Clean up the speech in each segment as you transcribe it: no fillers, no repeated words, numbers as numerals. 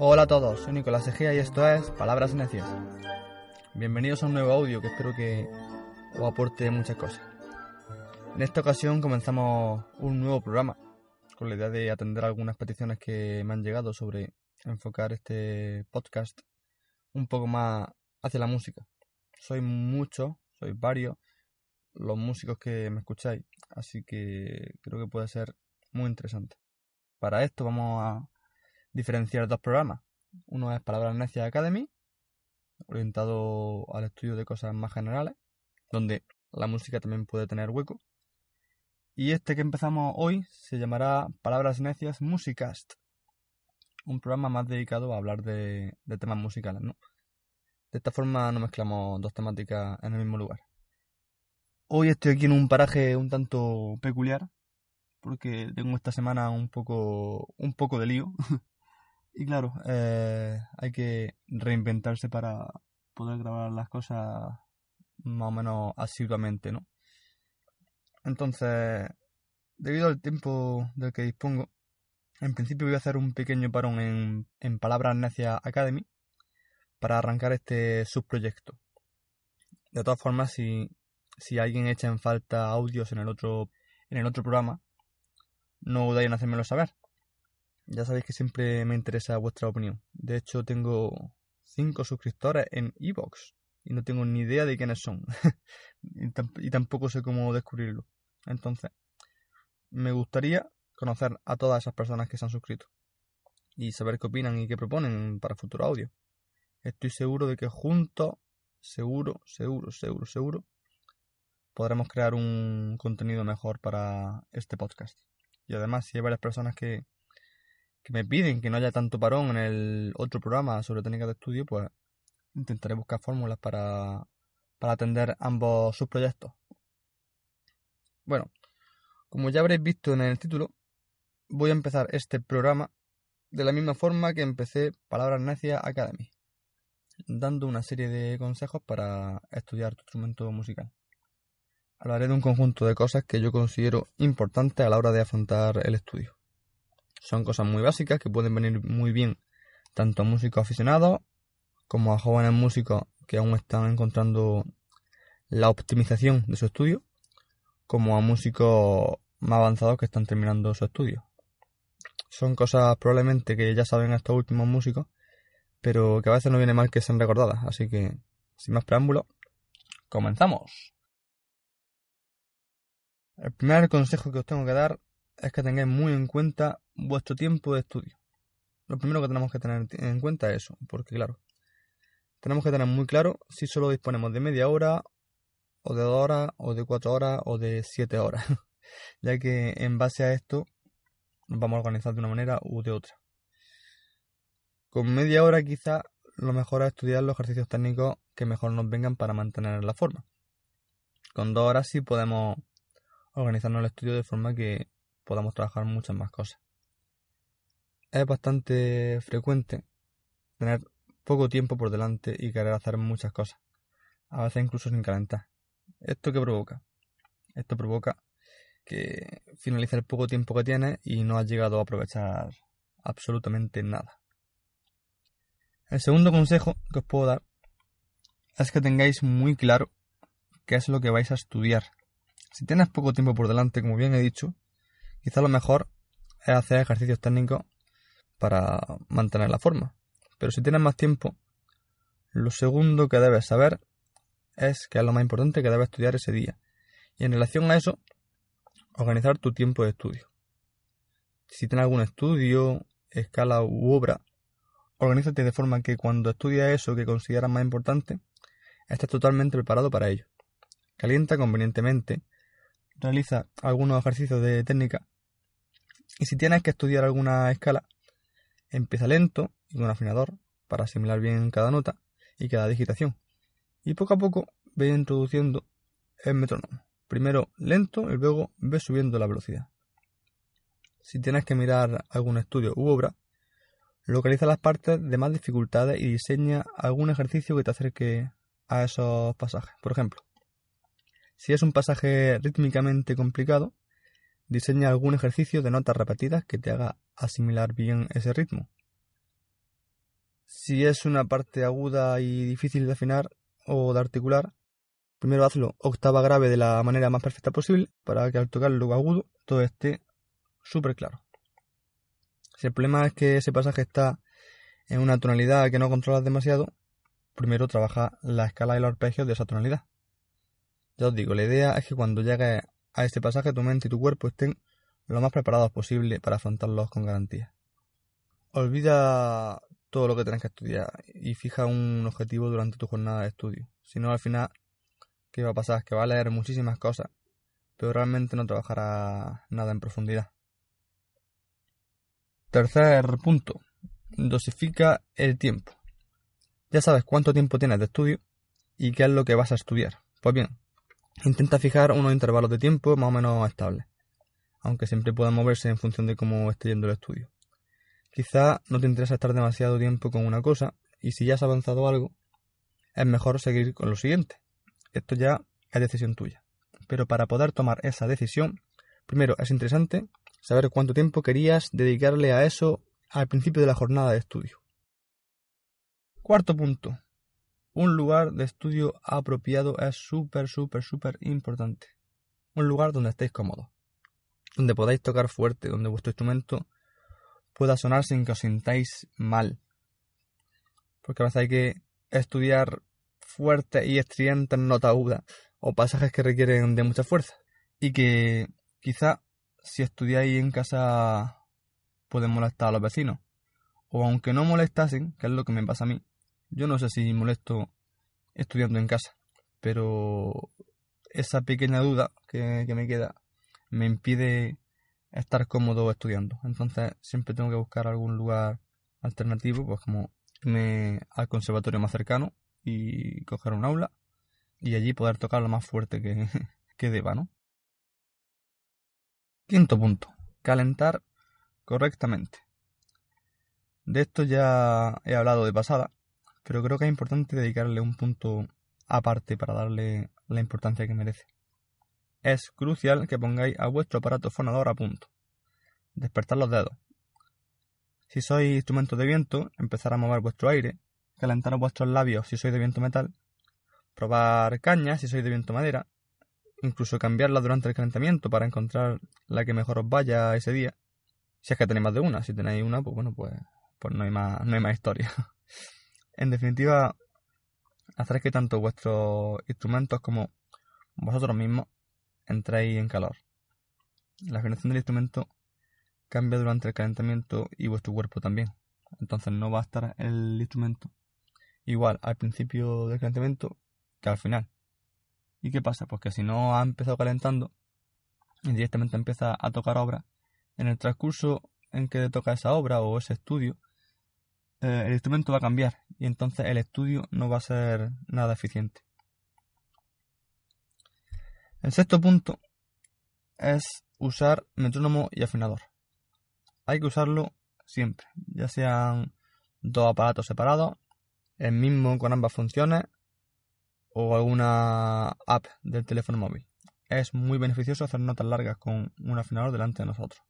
Hola a todos, soy Nicolás Egea y esto es Palabras Necias. Bienvenidos a un nuevo audio que espero que os aporte muchas cosas. En esta ocasión comenzamos un nuevo programa con la idea de atender algunas peticiones que me han llegado sobre enfocar este podcast un poco más hacia la música. Sois varios los músicos que me escucháis, así que creo que puede ser muy interesante. Para esto vamos a diferenciar dos programas. Uno es Palabras Necias Academy, orientado al estudio de cosas más generales, donde la música también puede tener hueco. Y este que empezamos hoy se llamará Palabras Necias Musicast, un programa más dedicado a hablar de temas musicales, ¿no? De esta forma no mezclamos dos temáticas en el mismo lugar. Hoy estoy aquí en un paraje un tanto peculiar, porque tengo esta semana un poco de lío. Y claro, hay que reinventarse para poder grabar las cosas más o menos asiduamente, ¿no? Entonces, debido al tiempo del que dispongo, en principio voy a hacer un pequeño parón en Palabras Necias Academy para arrancar este subproyecto. De todas formas, si alguien echa en falta audios en el otro programa, no dudáis en hacérmelo saber. Ya sabéis que siempre me interesa vuestra opinión. De hecho, tengo 5 suscriptores en iVoox y no tengo ni idea de quiénes son. Y tampoco sé cómo descubrirlo. Entonces, me gustaría conocer a todas esas personas que se han suscrito y saber qué opinan y qué proponen para futuro audio. Estoy seguro de que juntos, seguro, podremos crear un contenido mejor para este podcast. Y además, si hay varias personas que me piden que no haya tanto parón en el otro programa sobre técnicas de estudio, pues intentaré buscar fórmulas para atender ambos sus proyectos. Bueno, como ya habréis visto en el título, voy a empezar este programa de la misma forma que empecé Palabras Necias Academy, dando una serie de consejos para estudiar tu instrumento musical. Hablaré de un conjunto de cosas que yo considero importantes a la hora de afrontar el estudio. Son cosas muy básicas que pueden venir muy bien tanto a músicos aficionados como a jóvenes músicos que aún están encontrando la optimización de su estudio, como a músicos más avanzados que están terminando su estudio. Son cosas probablemente que ya saben estos últimos músicos, pero que a veces no viene mal que sean recordadas. Así que, sin más preámbulos, ¡comenzamos! El primer consejo que os tengo que dar es que tengáis muy en cuenta vuestro tiempo de estudio. Lo primero que tenemos que tener en cuenta es eso, porque claro, tenemos que tener muy claro si solo disponemos de media hora, o de 2 horas, o de 4 horas, o de 7 horas, ya que en base a esto nos vamos a organizar de una manera u de otra. Con media hora quizá lo mejor es estudiar los ejercicios técnicos que mejor nos vengan para mantener la forma. Con 2 horas sí podemos organizarnos el estudio de forma que podamos trabajar muchas más cosas. Es bastante frecuente tener poco tiempo por delante y querer hacer muchas cosas, a veces incluso sin calentar. ¿Esto qué provoca? Esto provoca que finalice el poco tiempo que tienes y no has llegado a aprovechar absolutamente nada. El segundo consejo que os puedo dar es que tengáis muy claro qué es lo que vais a estudiar. Si tienes poco tiempo por delante, como bien he dicho, quizá lo mejor es hacer ejercicios técnicos para mantener la forma. Pero si tienes más tiempo, lo segundo que debes saber es que es lo más importante que debes estudiar ese día. Y en relación a eso, organizar tu tiempo de estudio. Si tienes algún estudio, escala u obra, organízate de forma que cuando estudias eso que consideras más importante, estés totalmente preparado para ello. Calienta convenientemente, realiza algunos ejercicios de técnica y si tienes que estudiar alguna escala, empieza lento y con un afinador para asimilar bien cada nota y cada digitación. Y poco a poco ve introduciendo el metrónomo. Primero lento y luego ve subiendo la velocidad. Si tienes que mirar algún estudio u obra, localiza las partes de más dificultades y diseña algún ejercicio que te acerque a esos pasajes. Por ejemplo, si es un pasaje rítmicamente complicado, diseña algún ejercicio de notas repetidas que te haga asimilar bien ese ritmo. Si es una parte aguda y difícil de afinar o de articular, primero hazlo octava grave de la manera más perfecta posible para que al tocar lo agudo todo esté súper claro. Si el problema es que ese pasaje está en una tonalidad que no controlas demasiado, primero trabaja la escala y los arpegios de esa tonalidad. Ya os digo, la idea es que cuando llegues a este pasaje tu mente y tu cuerpo estén lo más preparados posible para afrontarlos con garantía. Olvida todo lo que tenés que estudiar y fija un objetivo durante tu jornada de estudio. Si no, al final, ¿qué va a pasar? Es que va a leer muchísimas cosas, pero realmente no trabajará nada en profundidad. Tercer punto. Dosifica el tiempo. Ya sabes cuánto tiempo tienes de estudio y qué es lo que vas a estudiar. Pues bien, intenta fijar unos intervalos de tiempo más o menos estables, aunque siempre puedan moverse en función de cómo esté yendo el estudio. Quizá no te interesa estar demasiado tiempo con una cosa, y si ya has avanzado algo, es mejor seguir con lo siguiente. Esto ya es decisión tuya. Pero para poder tomar esa decisión, primero es interesante saber cuánto tiempo querías dedicarle a eso al principio de la jornada de estudio. Cuarto punto. Un lugar de estudio apropiado es súper importante. Un lugar donde estéis cómodos, donde podáis tocar fuerte, donde vuestro instrumento pueda sonar sin que os sintáis mal. Porque a veces hay que estudiar fuertes y estridentes notas agudas o pasajes que requieren de mucha fuerza. Y que quizá si estudiáis en casa pueden molestar a los vecinos. O aunque no molestasen, que es lo que me pasa a mí. Yo no sé si molesto estudiando en casa, pero esa pequeña duda que me queda me impide estar cómodo estudiando. Entonces siempre tengo que buscar algún lugar alternativo, pues como irme al conservatorio más cercano y coger un aula y allí poder tocar lo más fuerte que deba, ¿no? Quinto punto. Calentar correctamente. De esto ya he hablado de pasada, pero creo que es importante dedicarle un punto aparte para darle la importancia que merece. Es crucial que pongáis a vuestro aparato fonador a punto. Despertad los dedos. Si sois instrumentos de viento, empezar a mover vuestro aire, calentar vuestros labios si sois de viento metal, probar cañas si sois de viento madera, incluso cambiarlas durante el calentamiento para encontrar la que mejor os vaya ese día. Si es que tenéis más de una, si tenéis una, pues bueno, pues no hay más historia. En definitiva, hacer que tanto vuestros instrumentos como vosotros mismos entréis en calor. La generación del instrumento cambia durante el calentamiento y vuestro cuerpo también. Entonces no va a estar el instrumento igual al principio del calentamiento que al final. ¿Y qué pasa? Pues que si no ha empezado calentando, directamente empieza a tocar obra. En el transcurso en que toca esa obra o ese estudio, el instrumento va a cambiar y entonces el estudio no va a ser nada eficiente. El sexto punto es usar metrónomo y afinador. Hay que usarlo siempre, ya sean dos aparatos separados, el mismo con ambas funciones o alguna app del teléfono móvil. Es muy beneficioso hacer notas largas con un afinador delante de nosotros.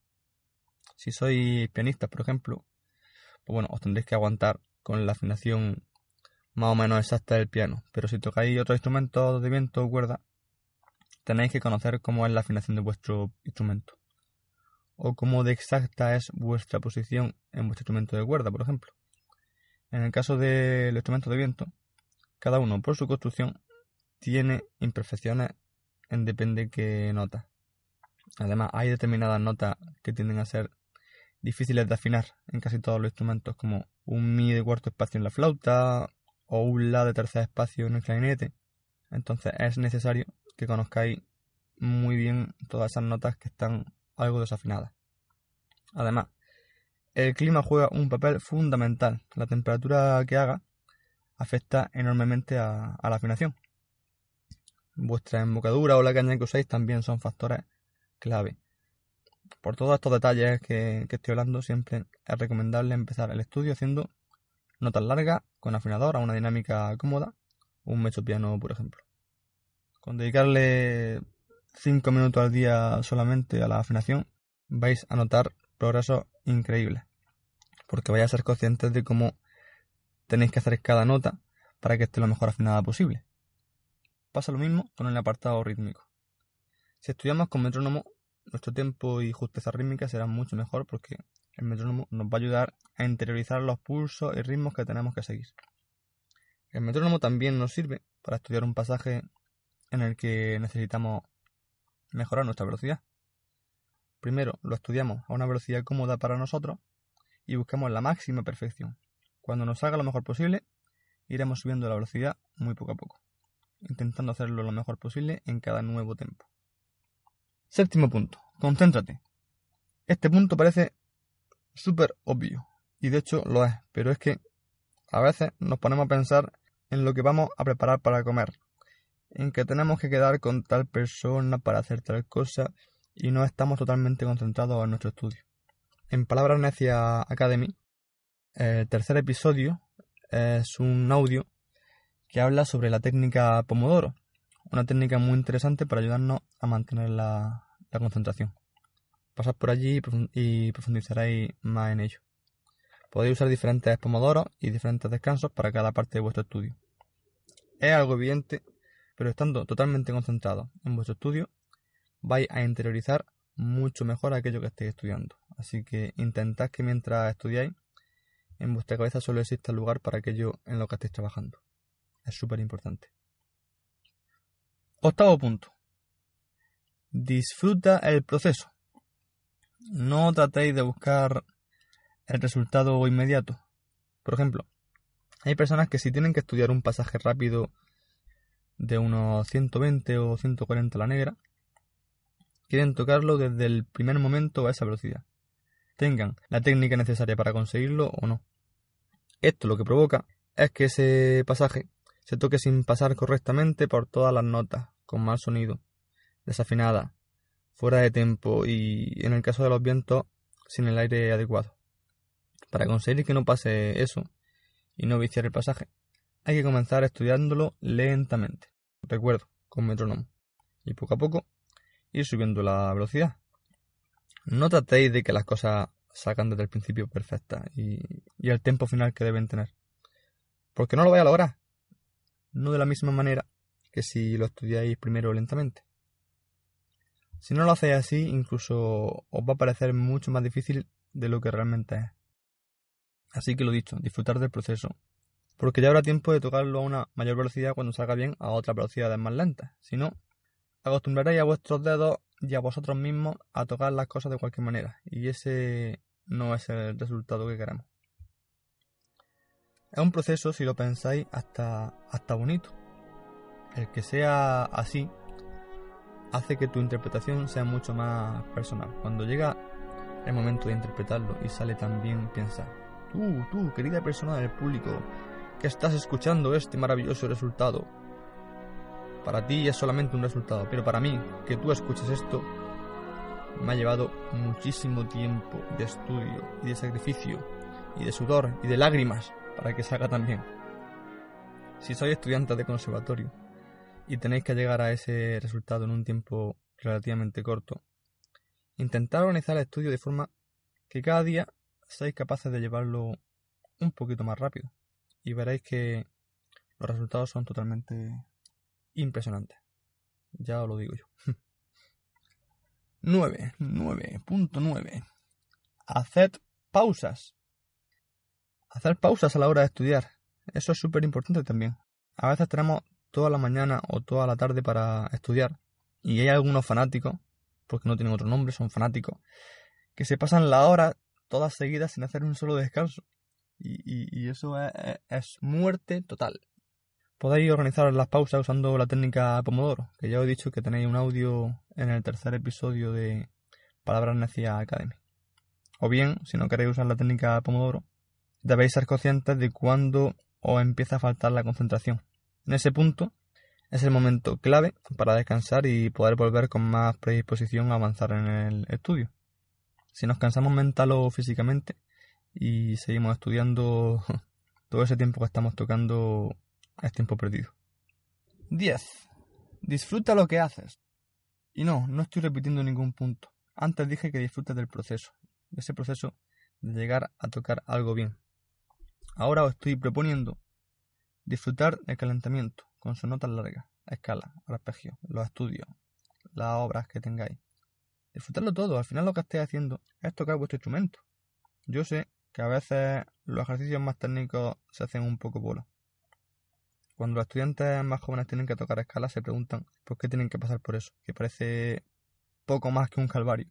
Si sois pianistas, por ejemplo, pues bueno, os tendréis que aguantar con la afinación más o menos exacta del piano, pero si tocáis otros instrumentos de viento o cuerda, tenéis que conocer cómo es la afinación de vuestro instrumento o cómo de exacta es vuestra posición en vuestro instrumento de cuerda, por ejemplo. En el caso de los instrumentos de viento, cada uno por su construcción tiene imperfecciones en depende qué nota. Además, hay determinadas notas que tienden a ser difíciles de afinar en casi todos los instrumentos, como un mi de cuarto espacio en la flauta o un la de tercer espacio en el clarinete. Entonces es necesario que conozcáis muy bien todas esas notas que están algo desafinadas. Además, el clima juega un papel fundamental. La temperatura que haga afecta enormemente a la afinación. Vuestra embocadura o la caña que usáis también son factores clave. Por todos estos detalles que estoy hablando, siempre es recomendable empezar el estudio haciendo notas largas con afinador a una dinámica cómoda, un mezzopiano, por ejemplo. Con dedicarle 5 minutos al día solamente a la afinación, vais a notar progresos increíbles, porque vais a ser conscientes de cómo tenéis que hacer cada nota para que esté lo mejor afinada posible. Pasa lo mismo con el apartado rítmico. Si estudiamos con metrónomo, nuestro tempo y justeza rítmica será mucho mejor porque el metrónomo nos va a ayudar a interiorizar los pulsos y ritmos que tenemos que seguir. El metrónomo también nos sirve para estudiar un pasaje en el que necesitamos mejorar nuestra velocidad. Primero lo estudiamos a una velocidad cómoda para nosotros y buscamos la máxima perfección. Cuando nos salga lo mejor posible, iremos subiendo la velocidad muy poco a poco, intentando hacerlo lo mejor posible en cada nuevo tempo. Séptimo punto, concéntrate. Este punto parece súper obvio, y de hecho lo es, pero es que a veces nos ponemos a pensar en lo que vamos a preparar para comer, en que tenemos que quedar con tal persona para hacer tal cosa, y no estamos totalmente concentrados en nuestro estudio. En Palabras Necias Academy, el tercer episodio es un audio que habla sobre la técnica Pomodoro, una técnica muy interesante para ayudarnos a mantener la concentración. Pasad por allí y profundizaréis más en ello. Podéis usar diferentes pomodoros y diferentes descansos para cada parte de vuestro estudio. Es algo evidente, pero estando totalmente concentrados en vuestro estudio, vais a interiorizar mucho mejor aquello que estéis estudiando. Así que intentad que mientras estudiáis, en vuestra cabeza solo exista lugar para aquello en lo que estéis trabajando. Es súper importante. Octavo punto. Disfruta el proceso. No tratéis de buscar el resultado inmediato. Por ejemplo, hay personas que si tienen que estudiar un pasaje rápido de unos 120 o 140 a la negra, quieren tocarlo desde el primer momento a esa velocidad, tengan la técnica necesaria para conseguirlo o no. Esto lo que provoca es que ese pasaje se toque sin pasar correctamente por todas las notas, con mal sonido, desafinada, fuera de tempo y, en el caso de los vientos, sin el aire adecuado. Para conseguir que no pase eso y no viciar el pasaje, hay que comenzar estudiándolo lentamente, recuerdo, con metrónomo, y poco a poco ir subiendo la velocidad. No tratéis de que las cosas salgan desde el principio perfectas y el tempo final que deben tener, porque no lo vais a lograr. No de la misma manera que si lo estudiáis primero lentamente. Si no lo hacéis así, incluso os va a parecer mucho más difícil de lo que realmente es. Así que lo dicho, disfrutar del proceso, porque ya habrá tiempo de tocarlo a una mayor velocidad cuando salga bien a otras velocidades más lentas. Si no, acostumbraréis a vuestros dedos y a vosotros mismos a tocar las cosas de cualquier manera, y ese no es el resultado que queremos. Es un proceso, si lo pensáis, hasta bonito. El que sea así hace que tu interpretación sea mucho más personal. Cuando llega el momento de interpretarlo y sale tan bien, piensa: tú, querida persona del público, que estás escuchando este maravilloso resultado. Para ti es solamente un resultado, pero para mí, que tú escuches esto, me ha llevado muchísimo tiempo de estudio y de sacrificio y de sudor y de lágrimas para que salga tan bien. Si sois estudiantes de conservatorio y tenéis que llegar a ese resultado en un tiempo relativamente corto, intentad organizar el estudio de forma que cada día seáis capaces de llevarlo un poquito más rápido, y veréis que los resultados son totalmente impresionantes. Ya os lo digo yo. 9.9. Haced pausas. Hacer pausas a la hora de estudiar, eso es súper importante también. A veces tenemos toda la mañana o toda la tarde para estudiar, y hay algunos fanáticos, porque no tienen otro nombre, son fanáticos, que se pasan la hora todas seguidas sin hacer un solo descanso, y eso es muerte total. Podéis organizar las pausas usando la técnica Pomodoro, que ya os he dicho que tenéis un audio en el tercer episodio de Palabras Necias Academy. O bien, si no queréis usar la técnica Pomodoro, debéis ser conscientes de cuándo os empieza a faltar la concentración. En ese punto es el momento clave para descansar y poder volver con más predisposición a avanzar en el estudio. Si nos cansamos mental o físicamente y seguimos estudiando, todo ese tiempo que estamos tocando es tiempo perdido. 10. Disfruta lo que haces. Y no estoy repitiendo ningún punto. Antes dije que disfrutes del proceso, de ese proceso de llegar a tocar algo bien. Ahora os estoy proponiendo disfrutar del calentamiento con sus notas largas, escalas, arpegios, los estudios, las obras que tengáis. Disfrutarlo todo, al final lo que estáis haciendo es tocar vuestro instrumento. Yo sé que a veces los ejercicios más técnicos se hacen un poco bola. Cuando los estudiantes más jóvenes tienen que tocar escalas se preguntan por qué tienen que pasar por eso, que parece poco más que un calvario.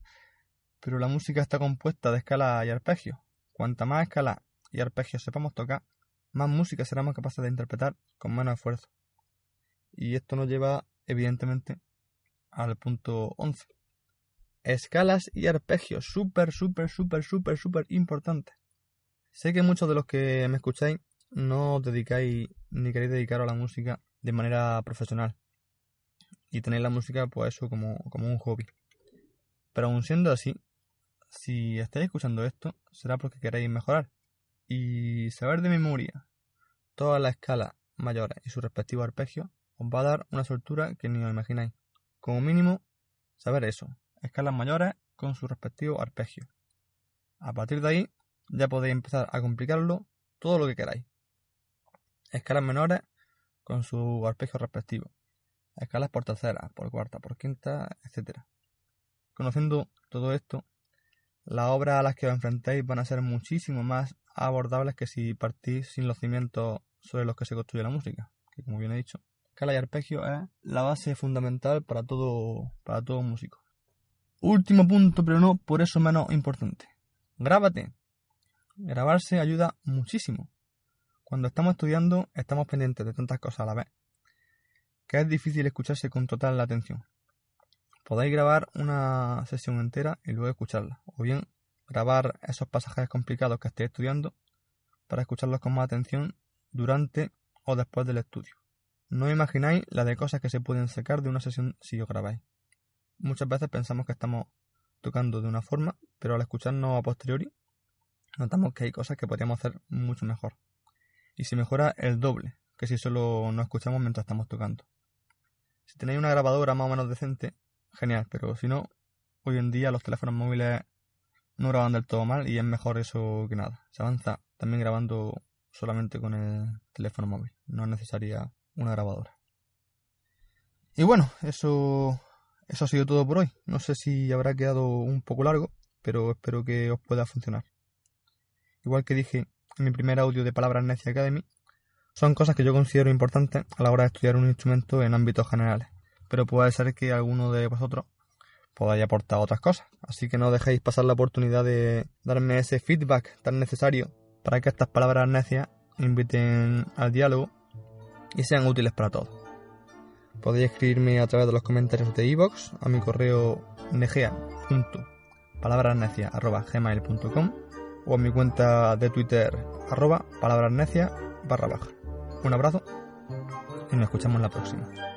Pero la música está compuesta de escalas y arpegios. Cuanta más escalas y arpegios sepamos tocar, más música seremos capaces de interpretar con menos esfuerzo. Y esto nos lleva, evidentemente, al punto 11. Escalas y arpegios, súper importante. Sé que muchos de los que me escucháis no os dedicáis ni queréis dedicaros a la música de manera profesional. Y tenéis la música, pues eso, como un hobby. Pero aun siendo así, si estáis escuchando esto, será porque queréis mejorar. Y saber de memoria todas las escalas mayores y sus respectivos arpegios os va a dar una soltura que ni os imagináis. Como mínimo, saber eso, escalas mayores con sus respectivos arpegios. A partir de ahí, ya podéis empezar a complicarlo todo lo que queráis. Escalas menores con sus arpegios respectivos. Escalas por tercera, por cuarta, por quinta, etc. Conociendo todo esto, las obras a las que os enfrentáis van a ser muchísimo más abordables que si partís sin los cimientos sobre los que se construye la música, que como bien he dicho, escala y arpegio es la base fundamental para todo músico. Último punto, pero no por eso menos importante. Grábate. Grabarse ayuda muchísimo. Cuando estamos estudiando, estamos pendientes de tantas cosas a la vez, que es difícil escucharse con total atención. Podéis grabar una sesión entera y luego escucharla, o bien grabar esos pasajes complicados que estéis estudiando para escucharlos con más atención durante o después del estudio. No imagináis la de cosas que se pueden sacar de una sesión si os grabáis. Muchas veces pensamos que estamos tocando de una forma, pero al escucharnos a posteriori notamos que hay cosas que podríamos hacer mucho mejor. Y se mejora el doble que si solo nos escuchamos mientras estamos tocando. Si tenéis una grabadora más o menos decente, genial, pero si no, hoy en día los teléfonos móviles no graban del todo mal y es mejor eso que nada. Se avanza también grabando solamente con el teléfono móvil. No es necesaria una grabadora. Y bueno, eso ha sido todo por hoy. No sé si habrá quedado un poco largo, pero espero que os pueda funcionar. Igual que dije en mi primer audio de Palabras Necias Academy, son cosas que yo considero importantes a la hora de estudiar un instrumento en ámbitos generales. Pero puede ser que alguno de vosotros podáis aportar otras cosas. Así que no dejéis pasar la oportunidad de darme ese feedback tan necesario para que estas palabras necias inviten al diálogo y sean útiles para todos. Podéis escribirme a través de los comentarios de iVoox a mi correo egea.palabrasnecias@gmail.com o a mi cuenta de Twitter @palabrasnecias_. Un abrazo y nos escuchamos la próxima.